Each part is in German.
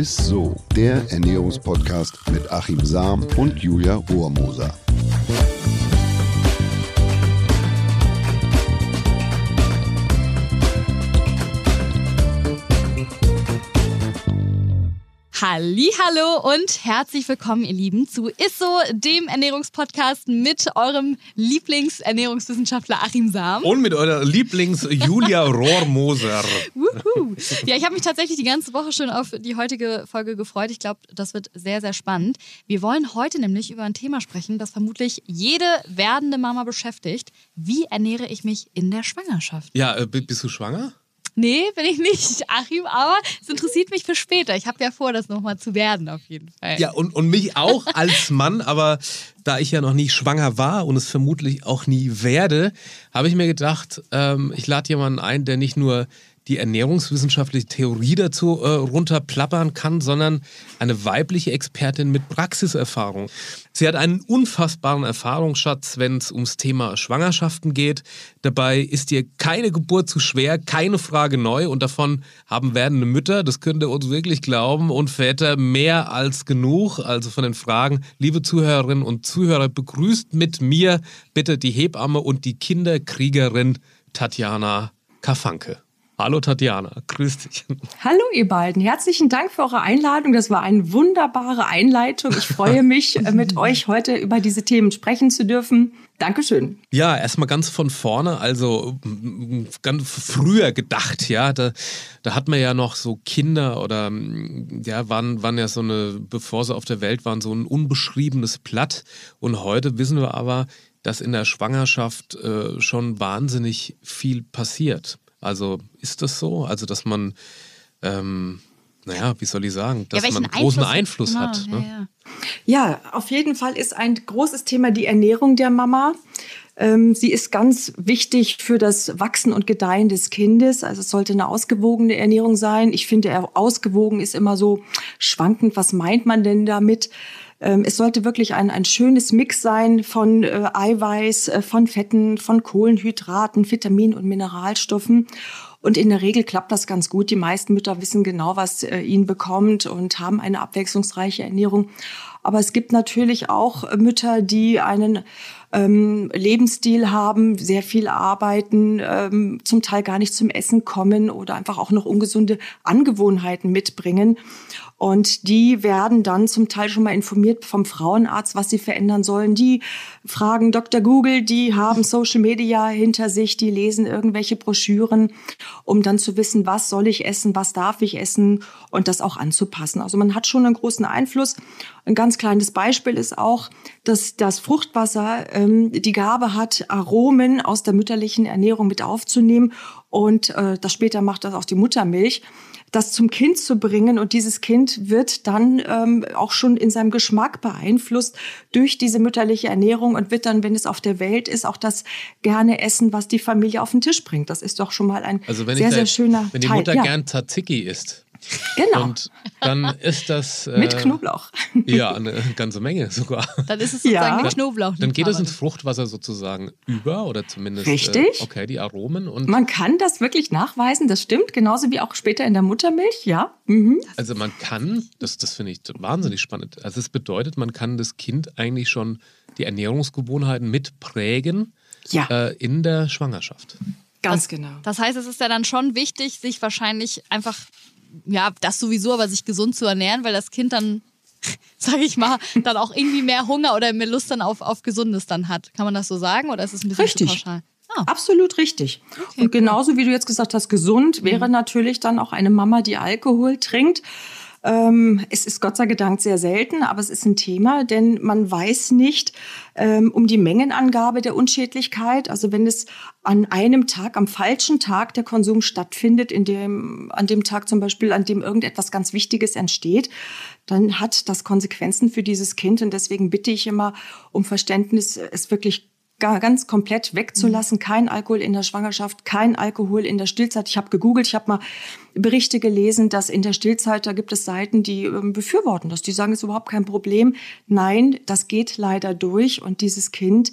ist so, der Ernährungspodcast mit Achim Saam und Julia Rohrmoser. Hallihallo und herzlich willkommen, ihr Lieben, zu Ist so, dem Ernährungspodcast mit eurem Lieblingsernährungswissenschaftler Achim Saam. Und mit eurer Lieblings-Julia Rohrmoser. Ja, ich habe mich tatsächlich die ganze Woche schon auf die heutige Folge gefreut. Ich glaube, das wird sehr, sehr spannend. Wir wollen heute nämlich über ein Thema sprechen, das vermutlich jede werdende Mama beschäftigt. Wie ernähre ich mich in der Schwangerschaft? Ja, bist du schwanger? Nee, bin ich nicht, Achim, aber es interessiert mich für später. Ich habe ja vor, das nochmal zu werden, auf jeden Fall. Ja, und mich auch als Mann, aber da ich ja noch nie schwanger war und es vermutlich auch nie werde, habe ich mir gedacht, ich lade jemanden ein, der nicht nur die ernährungswissenschaftliche Theorie dazu runterplappern kann, sondern eine weibliche Expertin mit Praxiserfahrung. Sie hat einen unfassbaren Erfahrungsschatz, wenn es ums Thema Schwangerschaften geht. Dabei ist ihr keine Geburt zu schwer, keine Frage neu und davon haben werdende Mütter, das könnt ihr uns wirklich glauben, und Väter mehr als genug. Also von den Fragen, liebe Zuhörerinnen und Zuhörer, begrüßt mit mir bitte die Hebamme und die Kinderkriegerin Tatjana Kafanke. Hallo Tatjana, grüß dich. Hallo ihr beiden, herzlichen Dank für eure Einladung. Das war eine wunderbare Einleitung. Ich freue mich, mit euch heute über diese Themen sprechen zu dürfen. Dankeschön. Ja, erstmal ganz von vorne, also ganz früher gedacht, ja, da hat man ja noch so Kinder oder ja, waren ja so eine, bevor sie auf der Welt waren, so ein unbeschriebenes Blatt. Und heute wissen wir aber, dass in der Schwangerschaft schon wahnsinnig viel passiert. Also ist das so? Also dass man, wie soll ich sagen, dass man einen großen Einfluss hat. Genau, ne? Ja, auf jeden Fall ist ein großes Thema die Ernährung der Mama. Sie ist ganz wichtig für das Wachsen und Gedeihen des Kindes. Also es sollte eine ausgewogene Ernährung sein. Ich finde, ausgewogen ist immer so schwankend. Was meint man denn damit? Es sollte wirklich ein schönes Mix sein von Eiweiß, von Fetten, von Kohlenhydraten, Vitaminen und Mineralstoffen. Und in der Regel klappt das ganz gut. Die meisten Mütter wissen genau, was ihnen bekommt und haben eine abwechslungsreiche Ernährung. Aber es gibt natürlich auch Mütter, die einen Lebensstil haben, sehr viel arbeiten, zum Teil gar nicht zum Essen kommen oder einfach auch noch ungesunde Angewohnheiten mitbringen. Und die werden dann zum Teil schon mal informiert vom Frauenarzt, was sie verändern sollen. Die fragen Dr. Google, die haben Social Media hinter sich, die lesen irgendwelche Broschüren, um dann zu wissen, was soll ich essen, was darf ich essen und das auch anzupassen. Also man hat schon einen großen Einfluss. Ein ganz kleines Beispiel ist auch, dass das Fruchtwasser die Gabe hat, Aromen aus der mütterlichen Ernährung mit aufzunehmen und das später macht das auch die Muttermilch, das zum Kind zu bringen und dieses Kind wird dann auch schon in seinem Geschmack beeinflusst durch diese mütterliche Ernährung und wird dann, wenn es auf der Welt ist, auch das gerne essen, was die Familie auf den Tisch bringt. Das ist doch schon mal ein sehr schöner Teil. Wenn die Mutter gern Tzatziki isst. Genau. Und dann ist das... mit Knoblauch. Ja, eine ganze Menge sogar. Dann ist es sozusagen mit Knoblauch. Dann geht es ins Fruchtwasser sozusagen über oder zumindest... Richtig. Okay, die Aromen und... Man kann das wirklich nachweisen, das stimmt. Genauso wie auch später in der Muttermilch, ja. Mhm. Also man kann, das finde ich wahnsinnig spannend, also es bedeutet, man kann das Kind eigentlich schon die Ernährungsgewohnheiten mitprägen in der Schwangerschaft. Ganz genau. Das heißt, es ist ja dann schon wichtig, sich wahrscheinlich einfach... Ja, das sowieso, aber sich gesund zu ernähren, weil das Kind dann, sage ich mal, dann auch irgendwie mehr Hunger oder mehr Lust dann auf Gesundes dann hat. Kann man das so sagen oder ist es ein bisschen zu pauschal? Absolut richtig. Okay, und genauso wie du jetzt gesagt hast, gesund wäre natürlich dann auch eine Mama, die Alkohol trinkt. Es ist Gott sei Dank sehr selten, aber es ist ein Thema, denn man weiß nicht um die Mengenangabe der Unschädlichkeit. Also wenn es an einem Tag, am falschen Tag der Konsum stattfindet, an dem Tag zum Beispiel, an dem irgendetwas ganz Wichtiges entsteht, dann hat das Konsequenzen für dieses Kind. Und deswegen bitte ich immer um Verständnis, es wirklich ganz komplett wegzulassen. Kein Alkohol in der Schwangerschaft, kein Alkohol in der Stillzeit. Ich habe gegoogelt, ich habe mal Berichte gelesen, dass in der Stillzeit, da gibt es Seiten, die befürworten das. Die sagen, es ist überhaupt kein Problem. Nein, das geht leider durch und dieses Kind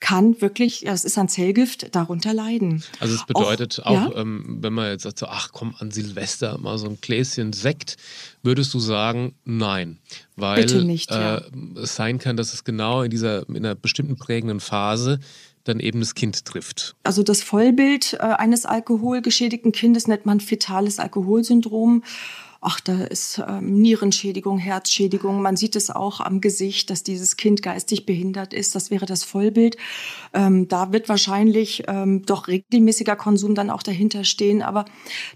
kann wirklich, das ist ein Zellgift, darunter leiden. Also es bedeutet auch, ja? Wenn man jetzt sagt, so, ach komm, an Silvester mal so ein Gläschen Sekt, würdest du sagen, nein. Weil bitte nicht, ja. Es sein kann, dass es genau in einer bestimmten prägenden Phase dann eben das Kind trifft. Also das Vollbild eines alkoholgeschädigten Kindes nennt man fetales Alkoholsyndrom. Ach, da ist Nierenschädigung, Herzschädigung. Man sieht es auch am Gesicht, dass dieses Kind geistig behindert ist. Das wäre das Vollbild. Da wird wahrscheinlich doch regelmäßiger Konsum dann auch dahinter stehen. Aber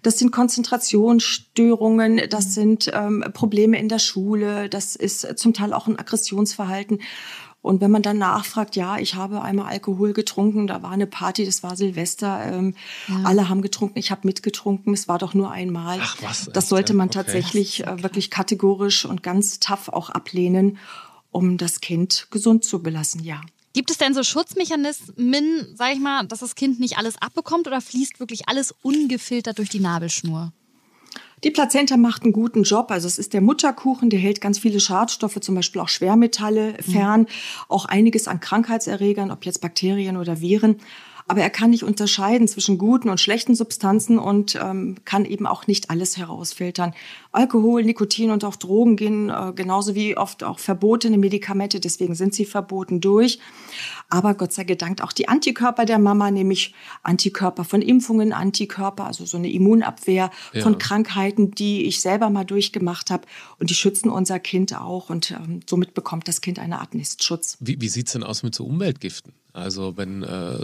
das sind Konzentrationsstörungen, das sind Probleme in der Schule, das ist zum Teil auch ein Aggressionsverhalten. Und wenn man dann nachfragt, ja, ich habe einmal Alkohol getrunken, da war eine Party, das war Silvester, alle haben getrunken, ich habe mitgetrunken, es war doch nur einmal. Ach, was? Das sollte man tatsächlich wirklich kategorisch und ganz tough auch ablehnen, um das Kind gesund zu belassen, ja. Gibt es denn so Schutzmechanismen, sag ich mal, dass das Kind nicht alles abbekommt oder fließt wirklich alles ungefiltert durch die Nabelschnur? Die Plazenta macht einen guten Job, also es ist der Mutterkuchen, der hält ganz viele Schadstoffe, zum Beispiel auch Schwermetalle fern, auch einiges an Krankheitserregern, ob jetzt Bakterien oder Viren. Aber er kann nicht unterscheiden zwischen guten und schlechten Substanzen und kann eben auch nicht alles herausfiltern. Alkohol, Nikotin und auch Drogen gehen genauso wie oft auch verbotene Medikamente, deswegen sind sie verboten durch. Aber Gott sei Dank auch die Antikörper der Mama, nämlich Antikörper von Impfungen, Antikörper, also so eine Immunabwehr von Krankheiten, die ich selber mal durchgemacht habe. Und die schützen unser Kind auch und somit bekommt das Kind eine Art Nistschutz. Wie sieht es denn aus mit so Umweltgiften? Also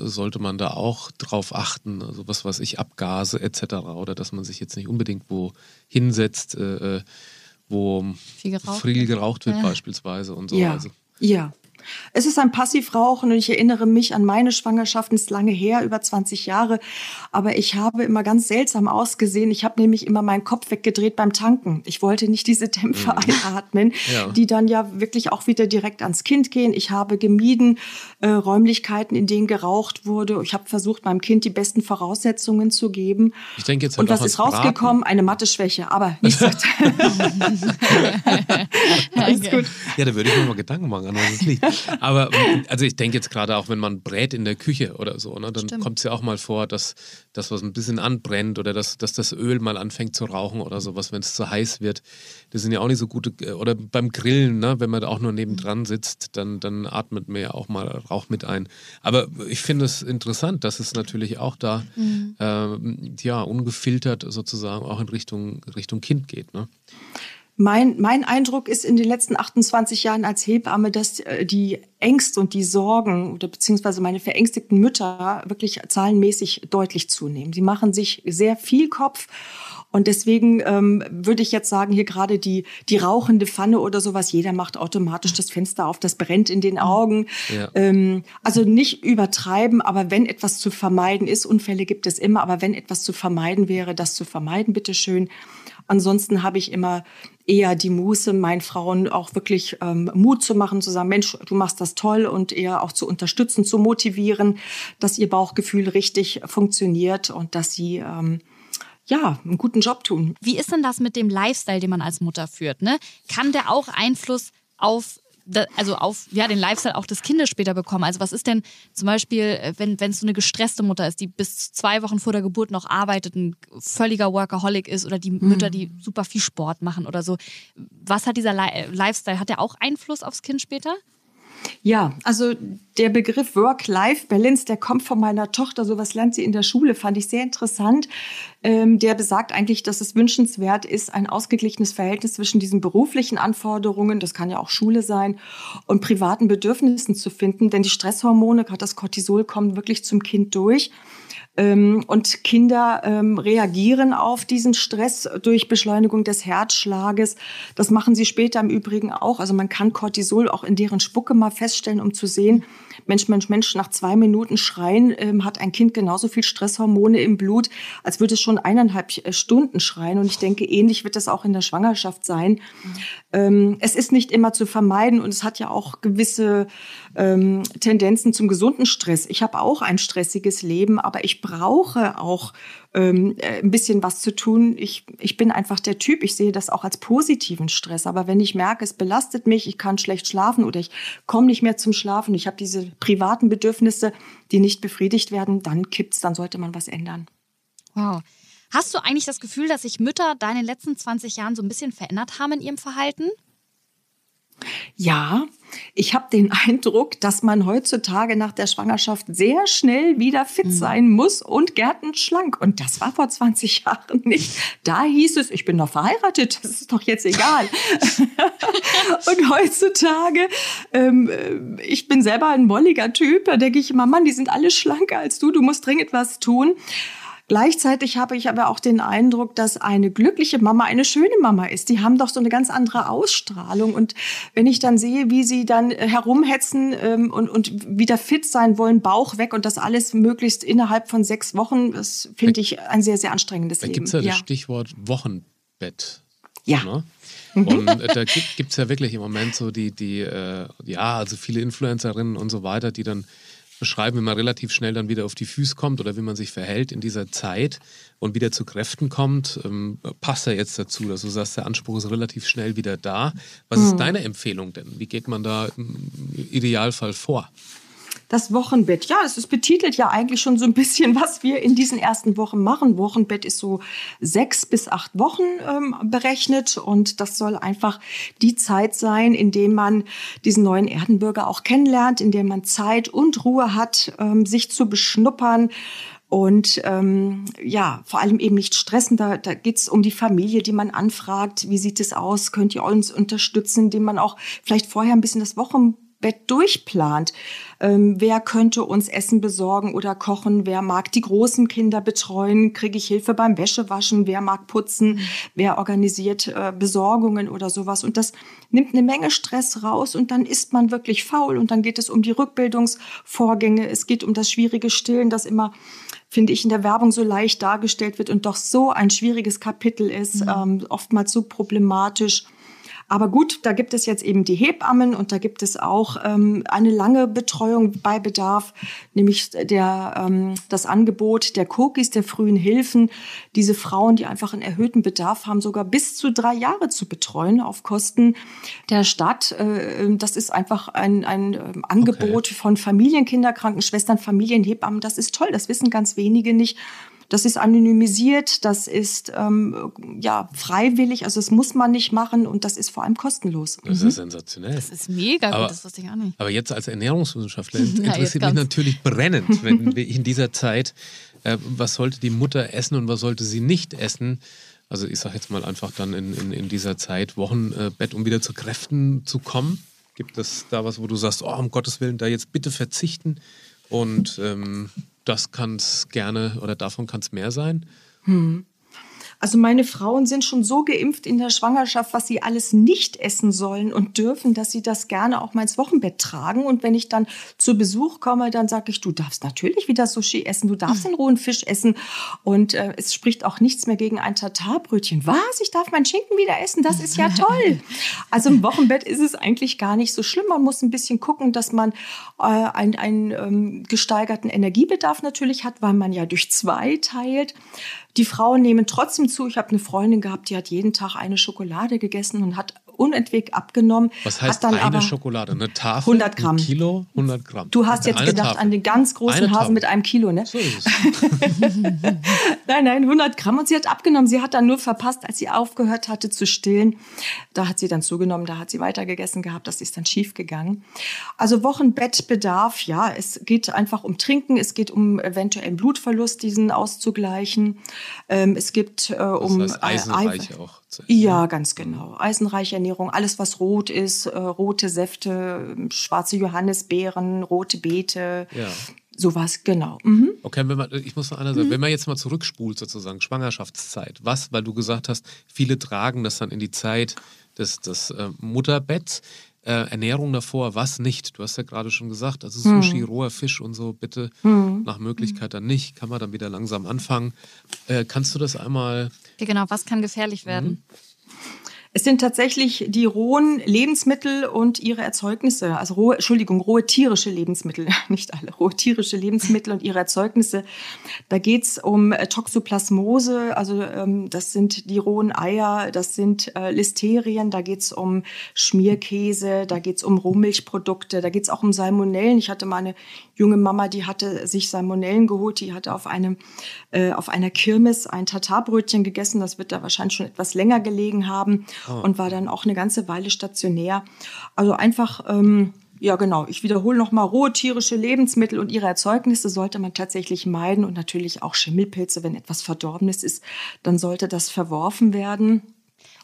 sollte man da auch drauf achten, also was weiß ich, Abgase etc. oder dass man sich jetzt nicht unbedingt wo hinsetzt, wo viel geraucht wird beispielsweise und so. Ja, also. Ja. Es ist ein Passivrauchen und ich erinnere mich an meine Schwangerschaften, ist lange her, über 20 Jahre, aber ich habe immer ganz seltsam ausgesehen. Ich habe nämlich immer meinen Kopf weggedreht beim Tanken. Ich wollte nicht diese Dämpfe einatmen, die dann ja wirklich auch wieder direkt ans Kind gehen. Ich habe gemieden Räumlichkeiten, in denen geraucht wurde. Ich habe versucht, meinem Kind die besten Voraussetzungen zu geben. Ich denke jetzt und was ist rausgekommen? Braten. Eine Mathe-Schwäche, aber nicht so. Alles gut. Ja, da würde ich mir mal Gedanken machen, was es liegt. Aber also ich denke jetzt gerade auch, wenn man brät in der Küche oder so, ne, dann kommt es ja auch mal vor, dass das was ein bisschen anbrennt oder dass das Öl mal anfängt zu rauchen oder sowas, wenn es zu heiß wird. Das sind ja auch nicht so gute, oder beim Grillen, ne, wenn man da auch nur nebendran sitzt, dann atmet man ja auch mal Rauch mit ein. Aber ich finde es interessant, dass es natürlich auch da ungefiltert sozusagen auch in Richtung Kind geht, ne? Mein Eindruck ist in den letzten 28 Jahren als Hebamme, dass die Ängste und die Sorgen oder beziehungsweise meine verängstigten Mütter wirklich zahlenmäßig deutlich zunehmen. Sie machen sich sehr viel Kopf. Und deswegen würde ich jetzt sagen, hier gerade die rauchende Pfanne oder sowas, jeder macht automatisch das Fenster auf, das brennt in den Augen. Ja. Also nicht übertreiben, aber wenn etwas zu vermeiden ist, Unfälle gibt es immer, aber wenn etwas zu vermeiden wäre, das zu vermeiden, bitteschön. Ansonsten habe ich immer eher die Muße, meinen Frauen auch wirklich Mut zu machen, zu sagen, Mensch, du machst das toll und eher auch zu unterstützen, zu motivieren, dass ihr Bauchgefühl richtig funktioniert und dass sie einen guten Job tun. Wie ist denn das mit dem Lifestyle, den man als Mutter führt, ne? Kann der auch Einfluss auf den Lifestyle auch des Kindes später bekommen? Also was ist denn zum Beispiel, wenn es so eine gestresste Mutter ist, die bis 2 Wochen vor der Geburt noch arbeitet, ein völliger Workaholic ist oder die Mütter, die super viel Sport machen oder so. Was hat dieser Lifestyle, hat der auch Einfluss aufs Kind später? Ja, also der Begriff Work-Life-Balance, der kommt von meiner Tochter, sowas lernt sie in der Schule, fand ich sehr interessant. Der besagt eigentlich, dass es wünschenswert ist, ein ausgeglichenes Verhältnis zwischen diesen beruflichen Anforderungen, das kann ja auch Schule sein, und privaten Bedürfnissen zu finden, denn die Stresshormone, gerade das Cortisol, kommen wirklich zum Kind durch. Und Kinder reagieren auf diesen Stress durch Beschleunigung des Herzschlages. Das machen sie später im Übrigen auch. Also man kann Cortisol auch in deren Spucke mal feststellen, um zu sehen, Mensch, nach 2 Minuten schreien hat ein Kind genauso viel Stresshormone im Blut, als würde es schon 1,5 Stunden schreien. Und ich denke, ähnlich wird das auch in der Schwangerschaft sein. Es ist nicht immer zu vermeiden und es hat ja auch gewisse Tendenzen zum gesunden Stress. Ich habe auch ein stressiges Leben, aber ich brauche auch ein bisschen was zu tun. Ich bin einfach der Typ, ich sehe das auch als positiven Stress. Aber wenn ich merke, es belastet mich, ich kann schlecht schlafen oder ich komme nicht mehr zum Schlafen, ich habe diese privaten Bedürfnisse, die nicht befriedigt werden, dann kippt's, dann sollte man was ändern. Wow. Hast du eigentlich das Gefühl, dass sich Mütter da in den letzten 20 Jahren so ein bisschen verändert haben in ihrem Verhalten? Ja, ich habe den Eindruck, dass man heutzutage nach der Schwangerschaft sehr schnell wieder fit sein muss und gärtenschlank. Und das war vor 20 Jahren nicht. Da hieß es, ich bin noch verheiratet, das ist doch jetzt egal. Und heutzutage, ich bin selber ein molliger Typ, da denke ich immer, Mann, die sind alle schlanker als du musst dringend was tun. Gleichzeitig habe ich aber auch den Eindruck, dass eine glückliche Mama eine schöne Mama ist. Die haben doch so eine ganz andere Ausstrahlung. Und wenn ich dann sehe, wie sie dann herumhetzen und wieder fit sein wollen, Bauch weg und das alles möglichst innerhalb von 6 Wochen, das finde ich ein sehr, sehr anstrengendes Leben. Da gibt es ja das Stichwort Wochenbett. Ja. Ne? Und da gibt es ja wirklich im Moment so die viele Influencerinnen und so weiter, die dann beschreiben, wie man relativ schnell dann wieder auf die Füße kommt oder wie man sich verhält in dieser Zeit und wieder zu Kräften kommt, passt ja jetzt dazu, dass du sagst, der Anspruch ist relativ schnell wieder da. Was ist deine Empfehlung denn? Wie geht man da im Idealfall vor? Das Wochenbett, ja, es betitelt ja eigentlich schon so ein bisschen, was wir in diesen ersten Wochen machen. Wochenbett ist so 6 bis 8 Wochen berechnet und das soll einfach die Zeit sein, in der man diesen neuen Erdenbürger auch kennenlernt, in der man Zeit und Ruhe hat, sich zu beschnuppern. Und vor allem eben nicht stressen, da geht's um die Familie, die man anfragt, wie sieht es aus, könnt ihr uns unterstützen, indem man auch vielleicht vorher ein bisschen das Wochenbett durchplant. Wer könnte uns Essen besorgen oder kochen? Wer mag die großen Kinder betreuen? Kriege ich Hilfe beim Wäschewaschen? Wer mag putzen? Wer organisiert Besorgungen oder sowas? Und das nimmt eine Menge Stress raus und dann ist man wirklich faul und dann geht es um die Rückbildungsvorgänge. Es geht um das schwierige Stillen, das immer, finde ich, in der Werbung so leicht dargestellt wird und doch so ein schwieriges Kapitel ist, oftmals so problematisch. Aber gut, da gibt es jetzt eben die Hebammen und da gibt es auch eine lange Betreuung bei Bedarf, nämlich das Angebot der Kokis, der frühen Hilfen, diese Frauen, die einfach einen erhöhten Bedarf haben, sogar bis zu 3 Jahre zu betreuen auf Kosten der Stadt. Das ist einfach ein Angebot von Familien, Kinderkrankenschwestern, Familienhebammen. Das ist toll, das wissen ganz wenige nicht. Das ist anonymisiert, das ist freiwillig, also das muss man nicht machen und das ist vor allem kostenlos. Das ist ja sensationell. Das ist mega gut, das wusste ich auch nicht. Aber jetzt als Ernährungswissenschaftler interessiert mich natürlich brennend, wenn in dieser Zeit, was sollte die Mutter essen und was sollte sie nicht essen? Also ich sage jetzt mal einfach dann in dieser Zeit Wochenbett, um wieder zu Kräften zu kommen. Gibt es da was, wo du sagst, oh, um Gottes Willen, da jetzt bitte verzichten und das kann es gerne oder davon kann es mehr sein? Also meine Frauen sind schon so geimpft in der Schwangerschaft, was sie alles nicht essen sollen und dürfen, dass sie das gerne auch mal ins Wochenbett tragen. Und wenn ich dann zu Besuch komme, dann sage ich, du darfst natürlich wieder Sushi essen, du darfst den rohen Fisch essen. Und es spricht auch nichts mehr gegen ein Tatarbrötchen. Was? Ich darf meinen Schinken wieder essen? Das ist ja toll. Also im Wochenbett ist es eigentlich gar nicht so schlimm. Man muss ein bisschen gucken, dass man einen gesteigerten Energiebedarf natürlich hat, weil man ja durch 2 teilt. Die Frauen nehmen trotzdem zu. Ich habe eine Freundin gehabt, die hat jeden Tag eine Schokolade gegessen und hat unentwegt abgenommen. Was heißt dann eine Schokolade? Eine Tafel? 100 Gramm. Ein Kilo, 100 Gramm. Du hast jetzt gedacht an den ganz großen Hasen mit einem Kilo, ne? So ist es. Nein, 100 Gramm. Und sie hat abgenommen. Sie hat dann nur verpasst, als sie aufgehört hatte zu stillen. Da hat sie dann zugenommen, da hat sie weiter gegessen gehabt. Das ist dann schief gegangen. Also Wochenbettbedarf, ja, es geht einfach um Trinken. Es geht um eventuellen Blutverlust, diesen auszugleichen. Es gibt um das heißt eisenreich auch zu essen. Ja, ganz genau. Eisenreiche Ernährung, alles was rot ist, rote Säfte, schwarze Johannisbeeren, rote Beete, sowas, genau. Mhm. Okay, ich muss noch einer sagen, wenn man jetzt mal zurückspult sozusagen, Schwangerschaftszeit, weil du gesagt hast, viele tragen das dann in die Zeit des Mutterbetts, Ernährung davor, was nicht? Du hast ja gerade schon gesagt, also Sushi, roher Fisch und so, bitte nach Möglichkeit dann nicht, kann man dann wieder langsam anfangen. Kannst du das einmal... Ja, genau, was kann gefährlich werden? Es sind tatsächlich die rohen Lebensmittel und ihre Erzeugnisse, also rohe tierische Lebensmittel, nicht alle, rohe tierische Lebensmittel und ihre Erzeugnisse. Da geht es um Toxoplasmose, also das sind die rohen Eier, das sind Listerien, da geht es um Schmierkäse, da geht es um Rohmilchprodukte, da geht es auch um Salmonellen. Ich hatte mal eine junge Mama, die hatte sich Salmonellen geholt, die hatte auf einer Kirmes ein Tatarbrötchen gegessen, das wird da wahrscheinlich schon etwas länger gelegen haben. Und war dann auch eine ganze Weile stationär. Also einfach, ich wiederhole nochmal, rohe tierische Lebensmittel und ihre Erzeugnisse sollte man tatsächlich meiden. Und natürlich auch Schimmelpilze, wenn etwas Verdorbenes ist, dann sollte das verworfen werden.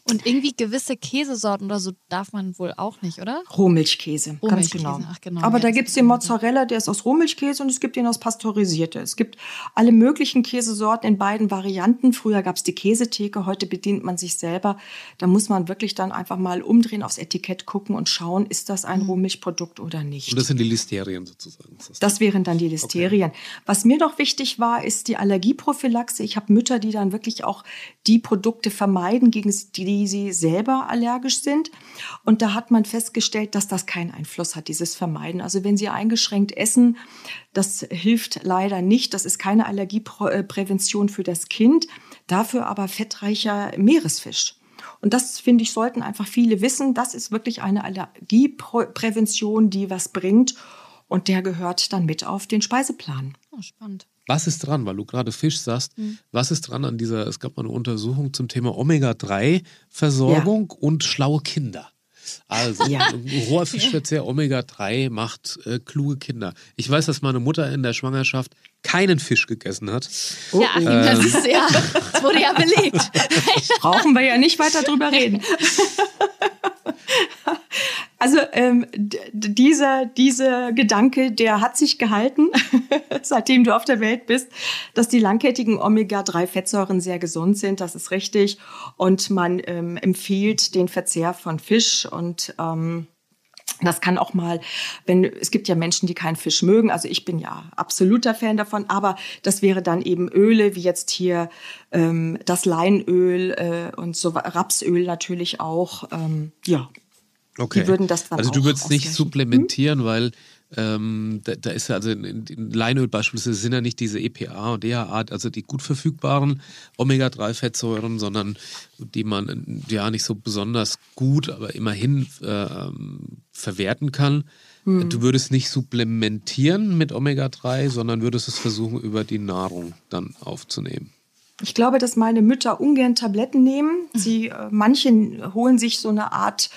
Und irgendwie gewisse Käsesorten oder so darf man wohl auch nicht, oder? Rohmilchkäse, ganz genau. Ach, genau. Aber ja, da gibt es den Mozzarella, der ist aus Rohmilchkäse, und es gibt den aus Pasteurisierter. Es gibt alle möglichen Käsesorten in beiden Varianten. Früher gab es die Käsetheke, heute bedient man sich selber. Da muss man wirklich dann einfach mal umdrehen, aufs Etikett gucken und schauen, ist das ein Rohmilchprodukt oder nicht. Und das sind die Listerien sozusagen? Das wären dann die Listerien. Okay. Was mir noch wichtig war, ist die Allergieprophylaxe. Ich habe Mütter, die dann wirklich auch die Produkte vermeiden, gegen die sie selber allergisch sind. Und da hat man festgestellt, dass das keinen Einfluss hat, dieses Vermeiden. Also wenn sie eingeschränkt essen, das hilft leider nicht. Das ist keine Allergieprävention für das Kind. Dafür aber fettreicher Meeresfisch. Und das, finde ich, sollten einfach viele wissen. Das ist wirklich eine Allergieprävention, die was bringt. Und der gehört dann mit auf den Speiseplan. Oh, spannend. Was ist dran, weil du gerade Fisch sagst, was ist dran an dieser, es gab mal eine Untersuchung zum Thema Omega-3-Versorgung und schlaue Kinder. Also, hoher Fischverzehr, Omega-3 macht kluge Kinder. Ich weiß, dass meine Mutter in der Schwangerschaft keinen Fisch gegessen hat. Ja, Achim, das wurde ja belegt. Brauchen wir ja nicht weiter drüber reden. Also dieser Gedanke, der hat sich gehalten, seitdem du auf der Welt bist, dass die langkettigen Omega-3-Fettsäuren sehr gesund sind. Das ist richtig. Und man empfiehlt den Verzehr von Fisch und das kann auch mal, es gibt ja Menschen, die keinen Fisch mögen, also ich bin ja absoluter Fan davon, aber das wäre dann eben Öle, wie jetzt hier das Leinöl und so Rapsöl natürlich auch, Okay. Die würden das dann also du würdest nicht supplementieren, weil da ist ja, also in Leinöl beispielsweise sind ja nicht diese EPA und DHA, also die gut verfügbaren Omega-3-Fettsäuren, sondern die man ja nicht so besonders gut, aber immerhin verwerten kann. Du würdest nicht supplementieren mit Omega-3, sondern würdest es versuchen, über die Nahrung dann aufzunehmen. Ich glaube, dass meine Mütter ungern Tabletten nehmen. Manche holen sich so eine Art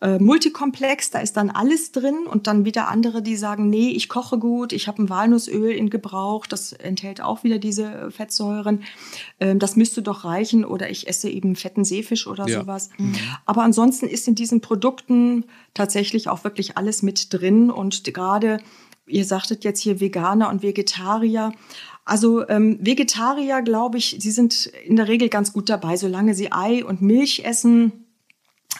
Multikomplex, da ist dann alles drin, und dann wieder andere, die sagen, nee, ich koche gut, ich habe ein Walnussöl in Gebrauch, das enthält auch wieder diese Fettsäuren, das müsste doch reichen, oder ich esse eben fetten Seefisch oder sowas. Aber ansonsten ist in diesen Produkten tatsächlich auch wirklich alles mit drin, und gerade, ihr sagtet jetzt hier Veganer und Vegetarier, also Vegetarier, glaube ich, sie sind in der Regel ganz gut dabei, solange sie Ei und Milch essen.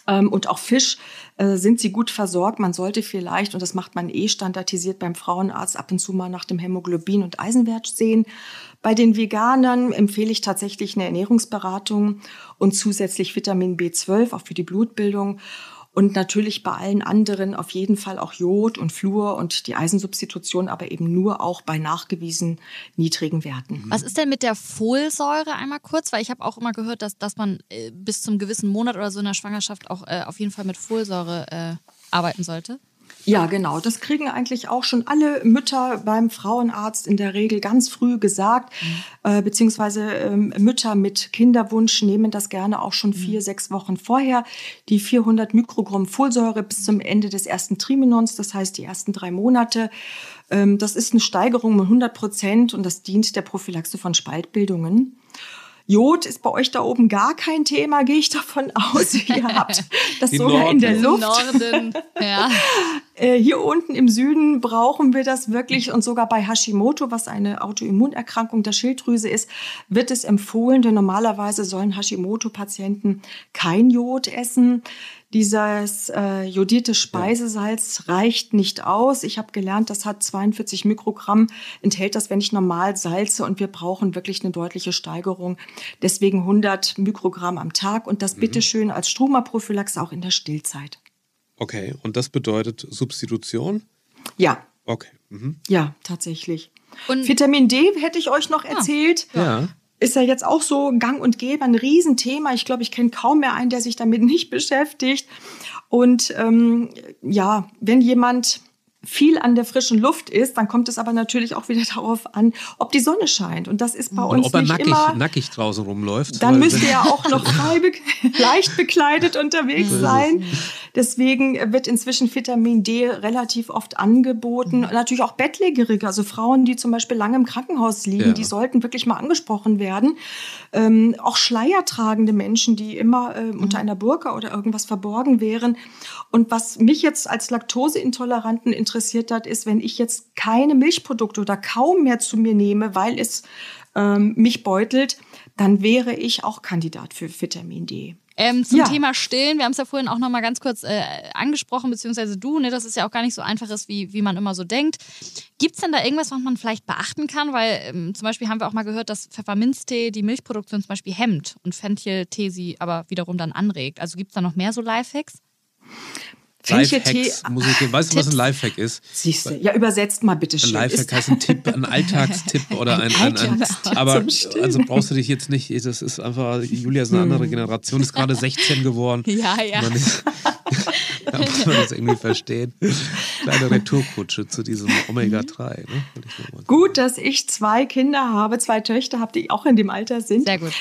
Und auch Fisch sind sie gut versorgt. Man sollte vielleicht, und das macht man standardisiert beim Frauenarzt, ab und zu mal nach dem Hämoglobin und Eisenwert sehen. Bei den Veganern empfehle ich tatsächlich eine Ernährungsberatung und zusätzlich Vitamin B12, auch für die Blutbildung. Und natürlich bei allen anderen auf jeden Fall auch Jod und Fluor und die Eisensubstitution, aber eben nur auch bei nachgewiesen niedrigen Werten. Was ist denn mit der Folsäure einmal kurz? Weil ich habe auch immer gehört, dass man bis zum gewissen Monat oder so in der Schwangerschaft auch auf jeden Fall mit Folsäure arbeiten sollte. Ja, genau. Das kriegen eigentlich auch schon alle Mütter beim Frauenarzt in der Regel ganz früh gesagt. Beziehungsweise Mütter mit Kinderwunsch nehmen das gerne auch schon 4-6 Wochen vorher. Die 400 Mikrogramm Folsäure bis zum Ende des ersten Trimenons, das heißt die ersten 3 Monate. Das ist eine Steigerung um 100% und das dient der Prophylaxe von Spaltbildungen. Jod ist bei euch da oben gar kein Thema, gehe ich davon aus. Ihr habt das sogar in der Luft. Norden, ja. Hier unten im Süden brauchen wir das wirklich und sogar bei Hashimoto, was eine Autoimmunerkrankung der Schilddrüse ist, wird es empfohlen, denn normalerweise sollen Hashimoto-Patienten kein Jod essen. Dieses jodierte Speisesalz reicht nicht aus. Ich habe gelernt, das hat 42 Mikrogramm, enthält das, wenn ich normal salze, und wir brauchen wirklich eine deutliche Steigerung. Deswegen 100 Mikrogramm am Tag und das bitteschön als Stromaprophylaxe auch in der Stillzeit. Okay, und das bedeutet Substitution? Ja. Okay. Ja, tatsächlich. Und Vitamin D hätte ich euch noch erzählt. Ja. Ist ja jetzt auch so gang und gäbe, ein Riesenthema. Ich glaube, ich kenne kaum mehr einen, der sich damit nicht beschäftigt. Und ja, wenn jemand viel an der frischen Luft ist, dann kommt es aber natürlich auch wieder darauf an, ob die Sonne scheint. Und das ist bei uns nicht immer... Und ob er nackig draußen rumläuft. Dann müsste er auch noch leicht bekleidet unterwegs sein. Deswegen wird inzwischen Vitamin D relativ oft angeboten. Und natürlich auch Bettlägerige, also Frauen, die zum Beispiel lange im Krankenhaus liegen, die sollten wirklich mal angesprochen werden. Auch schleiertragende Menschen, die immer unter einer Burka oder irgendwas verborgen wären. Und was mich jetzt als Laktoseintoleranten interessiert hat, ist, wenn ich jetzt keine Milchprodukte oder kaum mehr zu mir nehme, weil es mich beutelt, dann wäre ich auch Kandidat für Vitamin D. Zum Thema Stillen, wir haben es ja vorhin auch noch mal ganz kurz angesprochen, beziehungsweise du, ne, dass es ja auch gar nicht so einfach ist, wie man immer so denkt. Gibt es denn da irgendwas, was man vielleicht beachten kann? Weil zum Beispiel haben wir auch mal gehört, dass Pfefferminztee die Milchproduktion zum Beispiel hemmt und Fencheltee sie aber wiederum dann anregt. Also gibt es da noch mehr so Lifehacks? Lifehacks, weißt du, was ein Lifehack ist? Siehst du, ja, übersetzt mal bitte schön. Ein Lifehack heißt ein Tipp, ein Alltagstipp oder ein aber also brauchst du dich jetzt nicht, das ist einfach, Julia ist eine andere Generation, ist gerade 16 geworden. Ja. Man ist, da muss man das irgendwie verstehen. Kleine Retourkutsche zu diesem Omega-3. Ne? Gut, dass ich 2 Töchter habe, die auch in dem Alter sind. Sehr gut.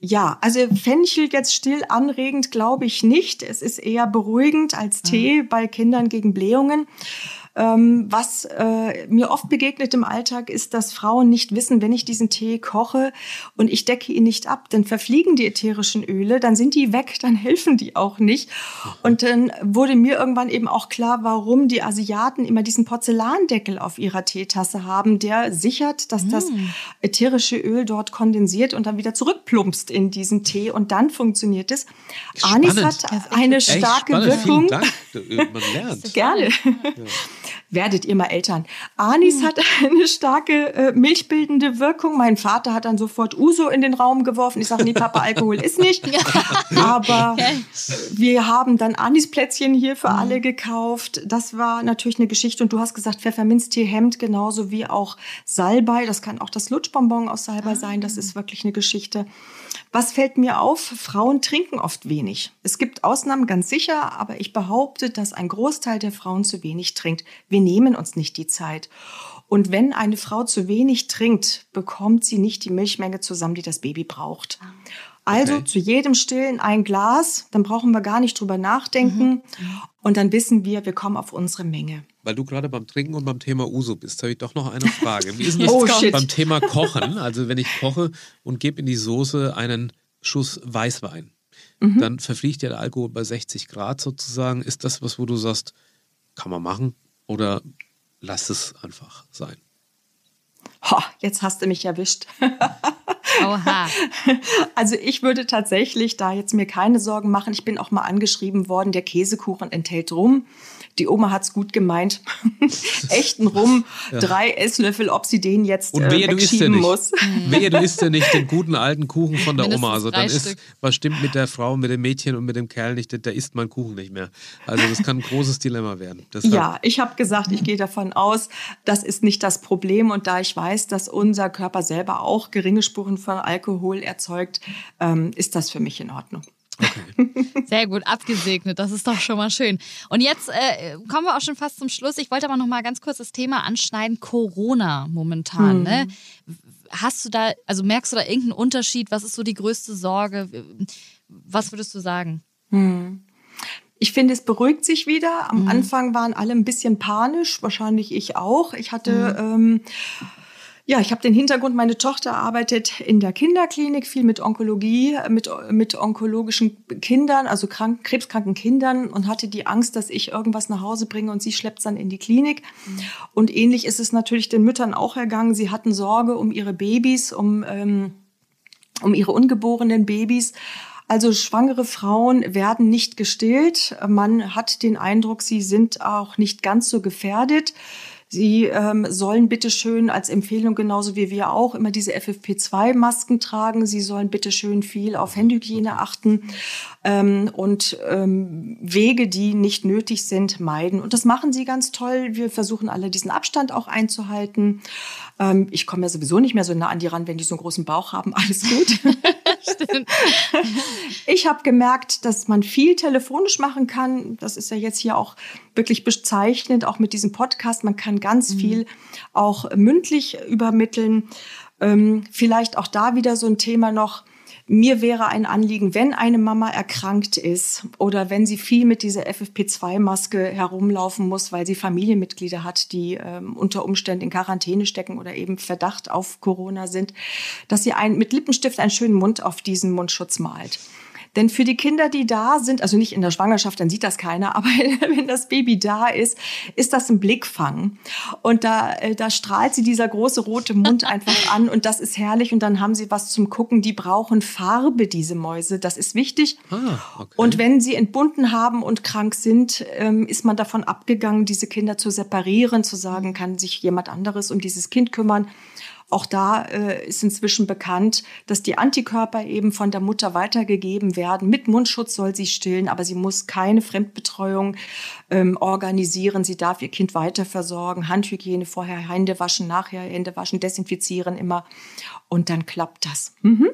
Ja, also Fenchel jetzt still anregend glaube ich nicht. Es ist eher beruhigend als Tee bei Kindern gegen Blähungen. Was mir oft begegnet im Alltag ist, dass Frauen nicht wissen, wenn ich diesen Tee koche und ich decke ihn nicht ab, dann verfliegen die ätherischen Öle, dann sind die weg, dann helfen die auch nicht. Und dann wurde mir irgendwann eben auch klar, warum die Asiaten immer diesen Porzellandeckel auf ihrer Teetasse haben, der sichert, dass das ätherische Öl dort kondensiert und dann wieder zurückplumpst in diesen Tee und dann funktioniert es. Spannend. Anis hat eine starke Wirkung. Vielen Dank. Man lernt. Gerne. Ja. Werdet ihr mal Eltern. Anis hat eine starke milchbildende Wirkung. Mein Vater hat dann sofort Uso in den Raum geworfen. Ich sage, nee, Papa, Alkohol ist nicht. Aber wir haben dann Anisplätzchen hier für alle gekauft. Das war natürlich eine Geschichte. Und du hast gesagt, Pfefferminztee hemmt, genauso wie auch Salbei. Das kann auch das Lutschbonbon aus Salbei sein. Das ist wirklich eine Geschichte. Was fällt mir auf? Frauen trinken oft wenig. Es gibt Ausnahmen, ganz sicher, aber ich behaupte, dass ein Großteil der Frauen zu wenig trinkt. Wir nehmen uns nicht die Zeit. Und wenn eine Frau zu wenig trinkt, bekommt sie nicht die Milchmenge zusammen, die das Baby braucht. Also zu jedem Stillen ein Glas, dann brauchen wir gar nicht drüber nachdenken. Und dann wissen wir, wir kommen auf unsere Menge. Weil du gerade beim Trinken und beim Thema Uso bist, habe ich doch noch eine Frage. Wie ist denn das beim Thema Kochen? Also wenn ich koche und gebe in die Soße einen Schuss Weißwein, dann verfliegt ja der Alkohol bei 60 Grad sozusagen. Ist das was, wo du sagst, kann man machen oder lass es einfach sein? Ho, jetzt hast du mich erwischt. Oha. Also ich würde tatsächlich da jetzt mir keine Sorgen machen. Ich bin auch mal angeschrieben worden, der Käsekuchen enthält Rum. Die Oma hat's gut gemeint. Echten Rum, 3 Esslöffel, ob sie den jetzt wegschieben muss. Wehe, du isst ja nicht den guten alten Kuchen von der Oma. Also dann ist, was stimmt mit der Frau, mit dem Mädchen und mit dem Kerl nicht, da isst man Kuchen nicht mehr. Also das kann ein großes Dilemma werden. Deshalb, ja, ich habe gesagt, ich gehe davon aus, das ist nicht das Problem. Und da ich weiß, dass unser Körper selber auch geringe Spuren von Alkohol erzeugt, ist das für mich in Ordnung. Okay. Sehr gut, abgesegnet, das ist doch schon mal schön. Und jetzt kommen wir auch schon fast zum Schluss. Ich wollte aber noch mal ganz kurz das Thema anschneiden, Corona momentan. Ne? Hast du da, also merkst du da irgendeinen Unterschied? Was ist so die größte Sorge? Was würdest du sagen? Ich finde, es beruhigt sich wieder. Am Anfang waren alle ein bisschen panisch, wahrscheinlich ich auch. Ich hatte Ja, ich habe den Hintergrund, meine Tochter arbeitet in der Kinderklinik, viel mit Onkologie, mit onkologischen Kindern, also krebskranken Kindern, und hatte die Angst, dass ich irgendwas nach Hause bringe und sie schleppt es dann in die Klinik. Und ähnlich ist es natürlich den Müttern auch ergangen. Sie hatten Sorge um ihre Babys, um ihre ungeborenen Babys. Also schwangere Frauen werden nicht gestillt. Man hat den Eindruck, sie sind auch nicht ganz so gefährdet. Sie sollen bitte schön als Empfehlung, genauso wie wir auch, immer diese FFP2-Masken tragen. Sie sollen bitte schön viel auf Handhygiene achten und Wege, die nicht nötig sind, meiden. Und das machen sie ganz toll. Wir versuchen alle, diesen Abstand auch einzuhalten. Ich komme ja sowieso nicht mehr so nah an die ran, wenn die so einen großen Bauch haben. Alles gut. Stimmt. Ich habe gemerkt, dass man viel telefonisch machen kann. Das ist ja jetzt hier auch wirklich bezeichnend, auch mit diesem Podcast. Man kann ganz viel auch mündlich übermitteln. Vielleicht auch da wieder so ein Thema noch. Mir wäre ein Anliegen, wenn eine Mama erkrankt ist oder wenn sie viel mit dieser FFP2-Maske herumlaufen muss, weil sie Familienmitglieder hat, die unter Umständen in Quarantäne stecken oder eben Verdacht auf Corona sind, dass sie mit Lippenstift einen schönen Mund auf diesen Mundschutz malt. Denn für die Kinder, die da sind, also nicht in der Schwangerschaft, dann sieht das keiner, aber wenn das Baby da ist, ist das ein Blickfang. Und da strahlt sie dieser große rote Mund einfach an und das ist herrlich. Und dann haben sie was zum Gucken. Die brauchen Farbe, diese Mäuse. Das ist wichtig. Ah, okay. Und wenn sie entbunden haben und krank sind, ist man davon abgegangen, diese Kinder zu separieren, zu sagen, kann sich jemand anderes um dieses Kind kümmern. Auch da ist inzwischen bekannt, dass die Antikörper eben von der Mutter weitergegeben werden. Mit Mundschutz soll sie stillen, aber sie muss keine Fremdbetreuung organisieren. Sie darf ihr Kind weiter versorgen, Handhygiene vorher, Hände waschen, nachher Hände waschen, desinfizieren immer. Und dann klappt das. Mhm.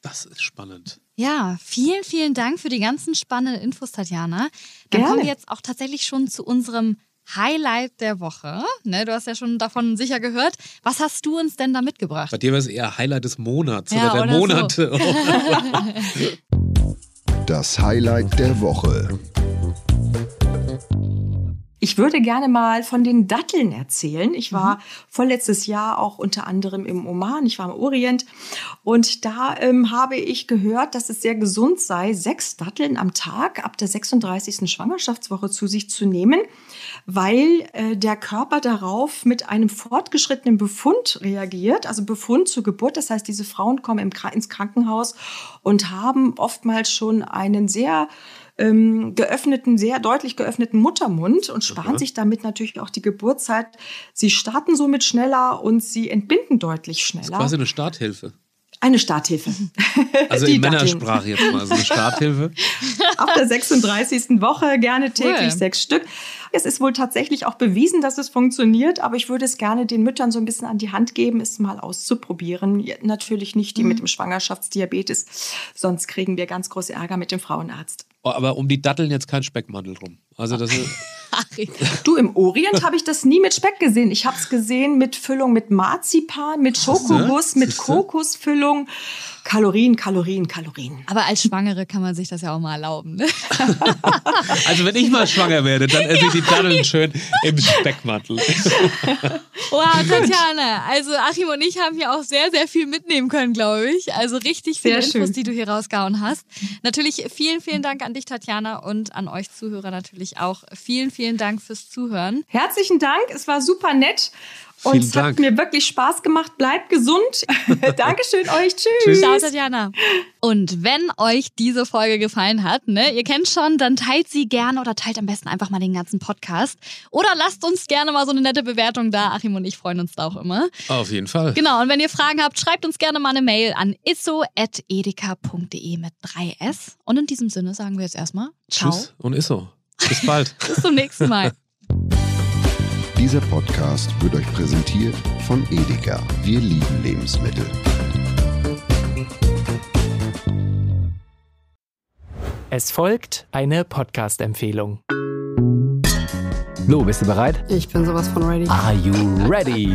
Das ist spannend. Ja, vielen, vielen Dank für die ganzen spannenden Infos, Tatjana. Dann kommen wir jetzt auch tatsächlich schon zu unserem Highlight der Woche, ne, du hast ja schon davon sicher gehört. Was hast du uns denn da mitgebracht? Bei dir war es eher Highlight des Monats oder der Monate. So. Das Highlight der Woche. Ich würde gerne mal von den Datteln erzählen. Ich war vorletztes Jahr auch unter anderem im Oman, ich war im Orient. Und da habe ich gehört, dass es sehr gesund sei, 6 Datteln am Tag ab der 36. Schwangerschaftswoche zu sich zu nehmen, weil der Körper darauf mit einem fortgeschrittenen Befund reagiert, also Befund zur Geburt. Das heißt, diese Frauen kommen ins Krankenhaus und haben oftmals schon einen sehr sehr deutlich geöffneten Muttermund und sparen sich damit natürlich auch die Geburtszeit. Sie starten somit schneller und sie entbinden deutlich schneller. Das ist quasi eine Starthilfe. Eine Starthilfe. Also in Männersprache jetzt mal, so eine Starthilfe. Ab der 36. Woche gerne täglich 6 Stück. Es ist wohl tatsächlich auch bewiesen, dass es funktioniert, aber ich würde es gerne den Müttern so ein bisschen an die Hand geben, es mal auszuprobieren. Natürlich nicht die mit dem Schwangerschaftsdiabetes, sonst kriegen wir ganz groß Ärger mit dem Frauenarzt. Aber um die Datteln jetzt kein Speckmantel drum. Also das ist du, im Orient habe ich das nie mit Speck gesehen. Ich habe es gesehen mit Füllung mit Marzipan, mit Schokoguss, mit Kokosfüllung. Kalorien, Kalorien, Kalorien. Aber als Schwangere kann man sich das ja auch mal erlauben. Ne? Also wenn ich mal schwanger werde, dann esse ich die Datteln schön im Speckmantel. Wow, Tatjana. Also Achim und ich haben hier auch sehr, sehr viel mitnehmen können, glaube ich. Also richtig viele Infos, die du hier rausgehauen hast. Natürlich vielen, vielen Dank an dich, Tatjana, und an euch Zuhörer natürlich auch. Vielen, vielen Dank fürs Zuhören. Herzlichen Dank, es war super nett. Und es hat mir wirklich Spaß gemacht. Bleibt gesund. Dankeschön euch. Tschüss. Ciao, Tatjana. Und wenn euch diese Folge gefallen hat, ne, ihr kennt schon, dann teilt sie gerne oder teilt am besten einfach mal den ganzen Podcast. Oder lasst uns gerne mal so eine nette Bewertung da. Achim und ich freuen uns da auch immer. Auf jeden Fall. Genau, und wenn ihr Fragen habt, schreibt uns gerne mal eine Mail an isso@edeka.de mit 3S. Und in diesem Sinne sagen wir jetzt erstmal ciao. Tschüss und isso. Bis bald. Bis zum nächsten Mal. Dieser Podcast wird euch präsentiert von Edeka. Wir lieben Lebensmittel. Es folgt eine Podcast-Empfehlung. Lo, bist du bereit? Ich bin sowas von ready. Are you ready?